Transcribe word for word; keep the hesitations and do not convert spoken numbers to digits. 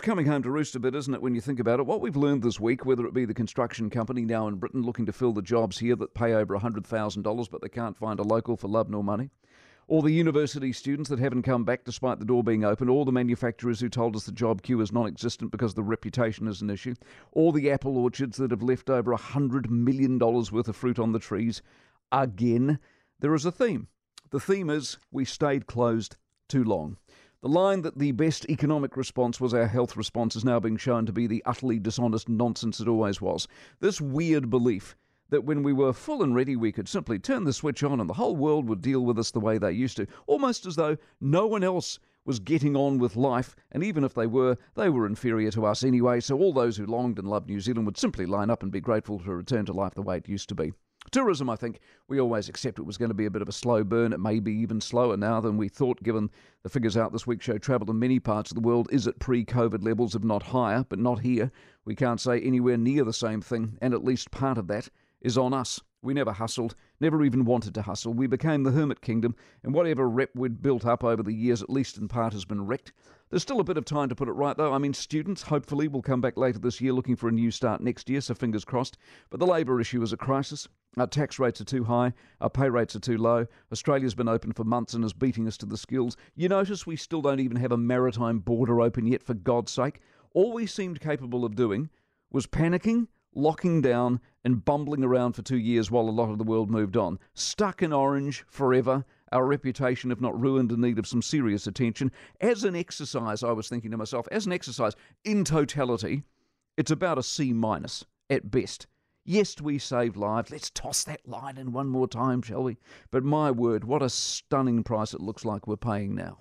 It's coming home to roost a bit, isn't it, when you think about it? What we've learned this week, whether it be the construction company now in Britain looking to fill the jobs here that pay over one hundred thousand dollars but they can't find a local for love nor money, or the university students that haven't come back despite the door being open, or the manufacturers who told us the job queue is non-existent because the reputation is an issue, or the apple orchards that have left over one hundred million dollars worth of fruit on the trees. Again, there is a theme. The theme is we stayed closed too long. The line that the best economic response was our health response is now being shown to be the utterly dishonest nonsense it always was. This weird belief that when we were full and ready, we could simply turn the switch on and the whole world would deal with us the way they used to, almost as though no one else was getting on with life, and even if they were, they were inferior to us anyway, so all those who longed and loved New Zealand would simply line up and be grateful to return to life the way it used to be. Tourism, I think, we always accept it was going to be a bit of a slow burn. It may be even slower now than we thought, given the figures out this week show travel in many parts of the world is at pre-COVID levels, if not higher, but not here. We can't say anywhere near the same thing, and at least part of that is on us. We never hustled, never even wanted to hustle. We became the hermit kingdom, and whatever rep we'd built up over the years, at least in part, has been wrecked. There's still a bit of time to put it right, though. I mean, students, hopefully, will come back later this year looking for a new start next year, so fingers crossed. But the labour issue is a crisis. Our tax rates are too high. Our pay rates are too low. Australia's been open for months and is beating us to the skills. You notice we still don't even have a maritime border open yet, for God's sake. All we seemed capable of doing was panicking, locking down and bumbling around for two years while a lot of the world moved on. Stuck in orange forever, our reputation, if not ruined, in need of some serious attention. As an exercise, I was thinking to myself, as an exercise, in totality, it's about a C minus at best. Yes, we saved lives. Let's toss that line in one more time, shall we? But my word, what a stunning price it looks like we're paying now.